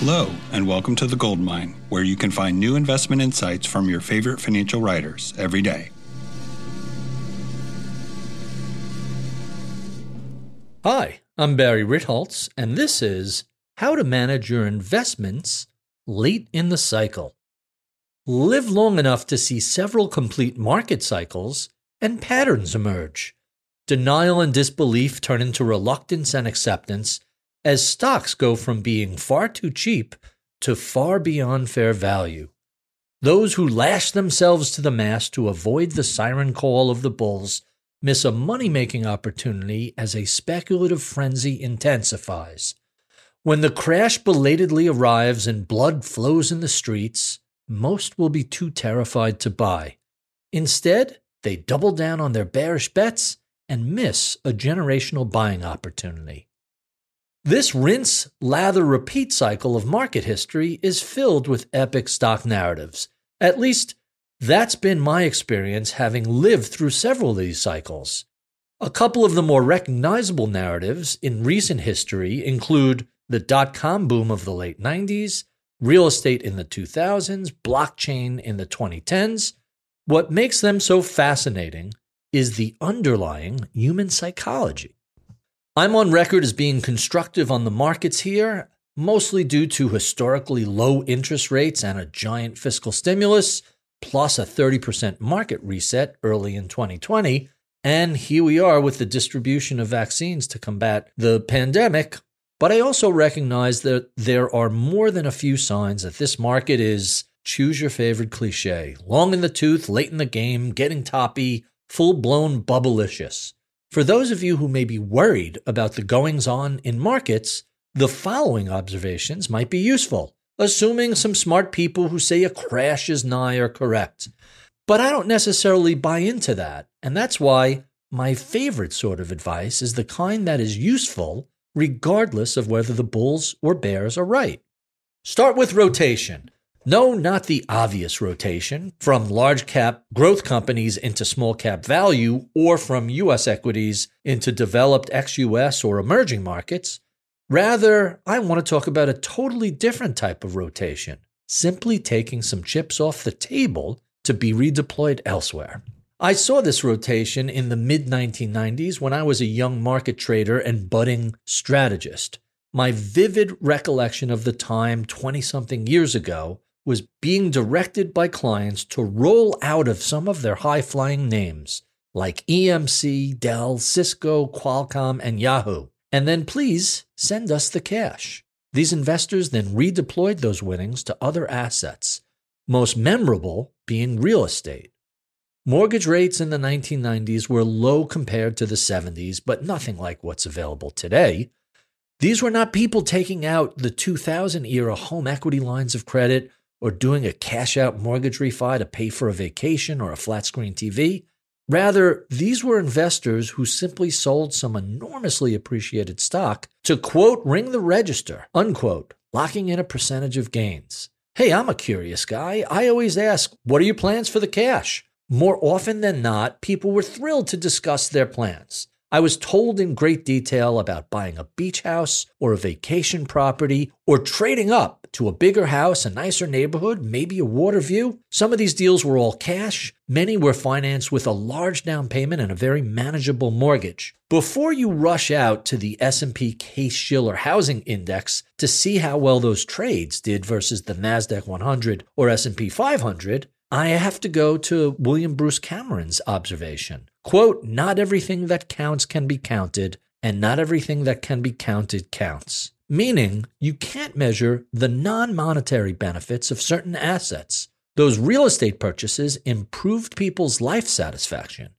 Hello, and welcome to The Goldmine, where you can find new investment insights from your favorite financial writers every day. Hi, I'm Barry Ritholtz, and this is How to Manage Your Investments Late in the Cycle. Live long enough to see several complete market cycles and patterns emerge. Denial and disbelief turn into reluctance and acceptance as stocks go from being far too cheap to far beyond fair value. Those who lash themselves to the mast to avoid the siren call of the bulls miss a money-making opportunity as a speculative frenzy intensifies. When the crash belatedly arrives and blood flows in the streets, most will be too terrified to buy. Instead, they double down on their bearish bets and miss a generational buying opportunity. This rinse, lather, repeat cycle of market history is filled with epic stock narratives. At least, that's been my experience having lived through several of these cycles. A couple of the more recognizable narratives in recent history include the dot-com boom of the late 90s, real estate in the 2000s, blockchain in the 2010s. What makes them so fascinating is the underlying human psychology. I'm on record as being constructive on the markets here, mostly due to historically low interest rates and a giant fiscal stimulus, plus a 30% market reset early in 2020. And here we are with the distribution of vaccines to combat the pandemic. But I also recognize that there are more than a few signs that this market is, choose your favorite cliche, long in the tooth, late in the game, getting toppy, full-blown bubblicious. For those of you who may be worried about the goings-on in markets, the following observations might be useful, assuming some smart people who say a crash is nigh are correct. But I don't necessarily buy into that, and that's why my favorite sort of advice is the kind that is useful regardless of whether the bulls or bears are right. Start with rotation. No, not the obvious rotation from large cap growth companies into small cap value or from U.S. equities into developed ex-U.S. or emerging markets. Rather, I want to talk about a totally different type of rotation, simply taking some chips off the table to be redeployed elsewhere. I saw this rotation in the mid-1990s when I was a young market trader and budding strategist. My vivid recollection of the time 20-something years ago was being directed by clients to roll out of some of their high-flying names, like EMC, Dell, Cisco, Qualcomm, and Yahoo, and then please send us the cash. These investors then redeployed those winnings to other assets, most memorable being real estate. Mortgage rates in the 1990s were low compared to the 70s, but nothing like what's available today. These were not people taking out the 2000-era home equity lines of credit or doing a cash-out mortgage refi to pay for a vacation or a flat-screen TV. Rather, these were investors who simply sold some enormously appreciated stock to, quote, ring the register, unquote, locking in a percentage of gains. Hey, I'm a curious guy. I always ask, what are your plans for the cash? More often than not, people were thrilled to discuss their plans. I was told in great detail about buying a beach house or a vacation property or trading up to a bigger house, a nicer neighborhood, maybe a water view. Some of these deals were all cash. Many were financed with a large down payment and a very manageable mortgage. Before you rush out to the S&P Case-Shiller Housing Index to see how well those trades did versus the NASDAQ 100 or S&P 500, I have to go to William Bruce Cameron's observation. Quote, not everything that counts can be counted, and not everything that can be counted counts. Meaning, you can't measure the non-monetary benefits of certain assets. Those real estate purchases improved people's life satisfaction.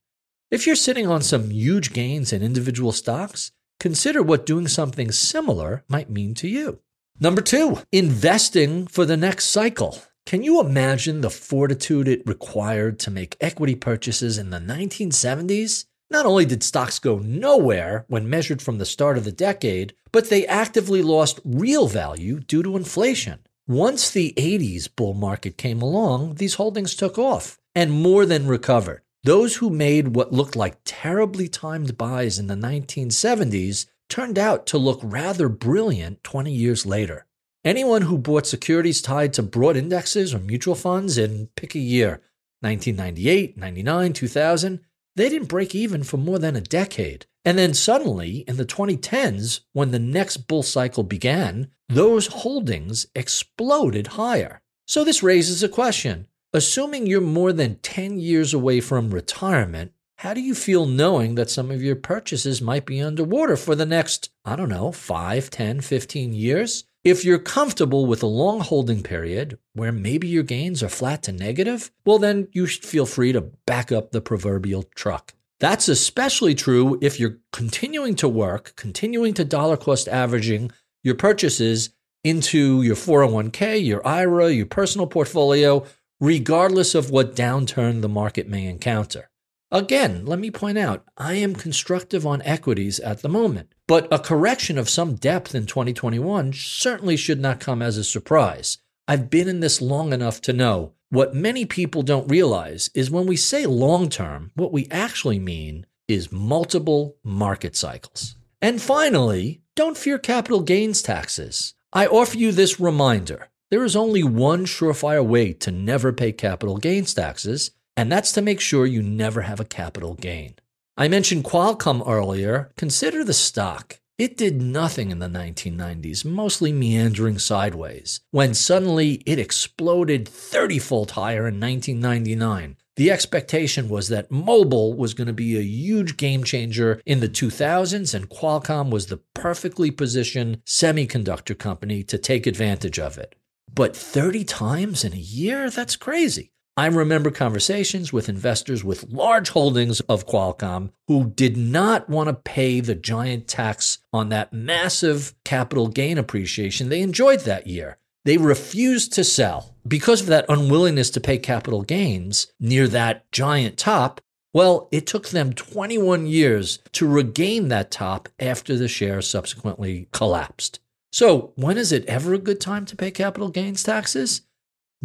If you're sitting on some huge gains in individual stocks, consider what doing something similar might mean to you. Number two, investing for the next cycle. Can you imagine the fortitude it required to make equity purchases in the 1970s? Not only did stocks go nowhere when measured from the start of the decade, but they actively lost real value due to inflation. Once the 80s bull market came along, these holdings took off and more than recovered. Those who made what looked like terribly timed buys in the 1970s turned out to look rather brilliant 20 years later. Anyone who bought securities tied to broad indexes or mutual funds in, pick a year, 1998, 99, 2000, they didn't break even for more than a decade. And then suddenly, in the 2010s, when the next bull cycle began, those holdings exploded higher. So this raises a question. Assuming you're more than 10 years away from retirement, how do you feel knowing that some of your purchases might be underwater for the next, I don't know, 5, 10, 15 years? If you're comfortable with a long holding period where maybe your gains are flat to negative, well, then you should feel free to back up the proverbial truck. That's especially true if you're continuing to work, continuing to dollar cost averaging your purchases into your 401k, your IRA, your personal portfolio, regardless of what downturn the market may encounter. Again, let me point out, I am constructive on equities at the moment, but a correction of some depth in 2021 certainly should not come as a surprise. I've been in this long enough to know what many people don't realize is when we say long-term, what we actually mean is multiple market cycles. And finally, don't fear capital gains taxes. I offer you this reminder. There is only one surefire way to never pay capital gains taxes, and that's to make sure you never have a capital gain. I mentioned Qualcomm earlier. Consider the stock. It did nothing in the 1990s, mostly meandering sideways, when suddenly it exploded 30-fold higher in 1999. The expectation was that mobile was going to be a huge game changer in the 2000s, and Qualcomm was the perfectly positioned semiconductor company to take advantage of it. But 30 times in a year? That's crazy. I remember conversations with investors with large holdings of Qualcomm who did not want to pay the giant tax on that massive capital gain appreciation they enjoyed that year. They refused to sell because of that unwillingness to pay capital gains near that giant top. Well, it took them 21 years to regain that top after the share subsequently collapsed. So when is it ever a good time to pay capital gains taxes?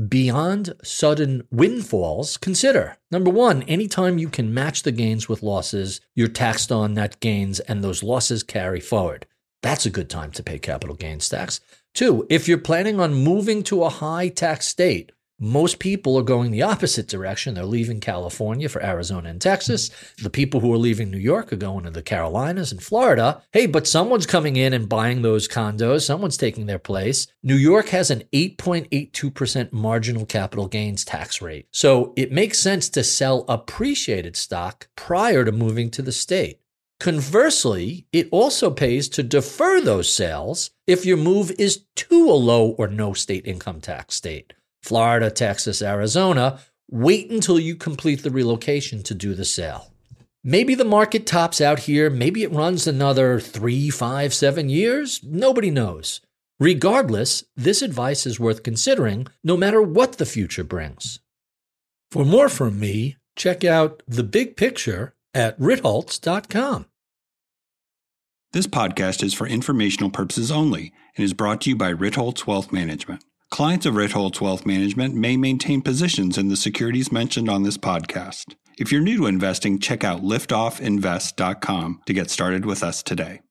Beyond sudden windfalls, consider, number one, anytime you can match the gains with losses, you're taxed on net gains and those losses carry forward. That's a good time to pay capital gains tax. Two, if you're planning on moving to a high tax state, most people are going the opposite direction. They're leaving California for Arizona and Texas. The people who are leaving New York are going to the Carolinas and Florida. Hey, but someone's coming in and buying those condos. Someone's taking their place. New York has an 8.82% marginal capital gains tax rate. So it makes sense to sell appreciated stock prior to moving to the state. Conversely, it also pays to defer those sales if your move is to a low or no state income tax state. Florida, Texas, Arizona, wait until you complete the relocation to do the sale. Maybe the market tops out here. Maybe it runs another 3, 5, 7 years. Nobody knows. Regardless, this advice is worth considering no matter what the future brings. For more from me, check out The Big Picture at Ritholtz.com. This podcast is for informational purposes only and is brought to you by Ritholtz Wealth Management. Clients of Ritholtz Wealth Management may maintain positions in the securities mentioned on this podcast. If you're new to investing, check out liftoffinvest.com to get started with us today.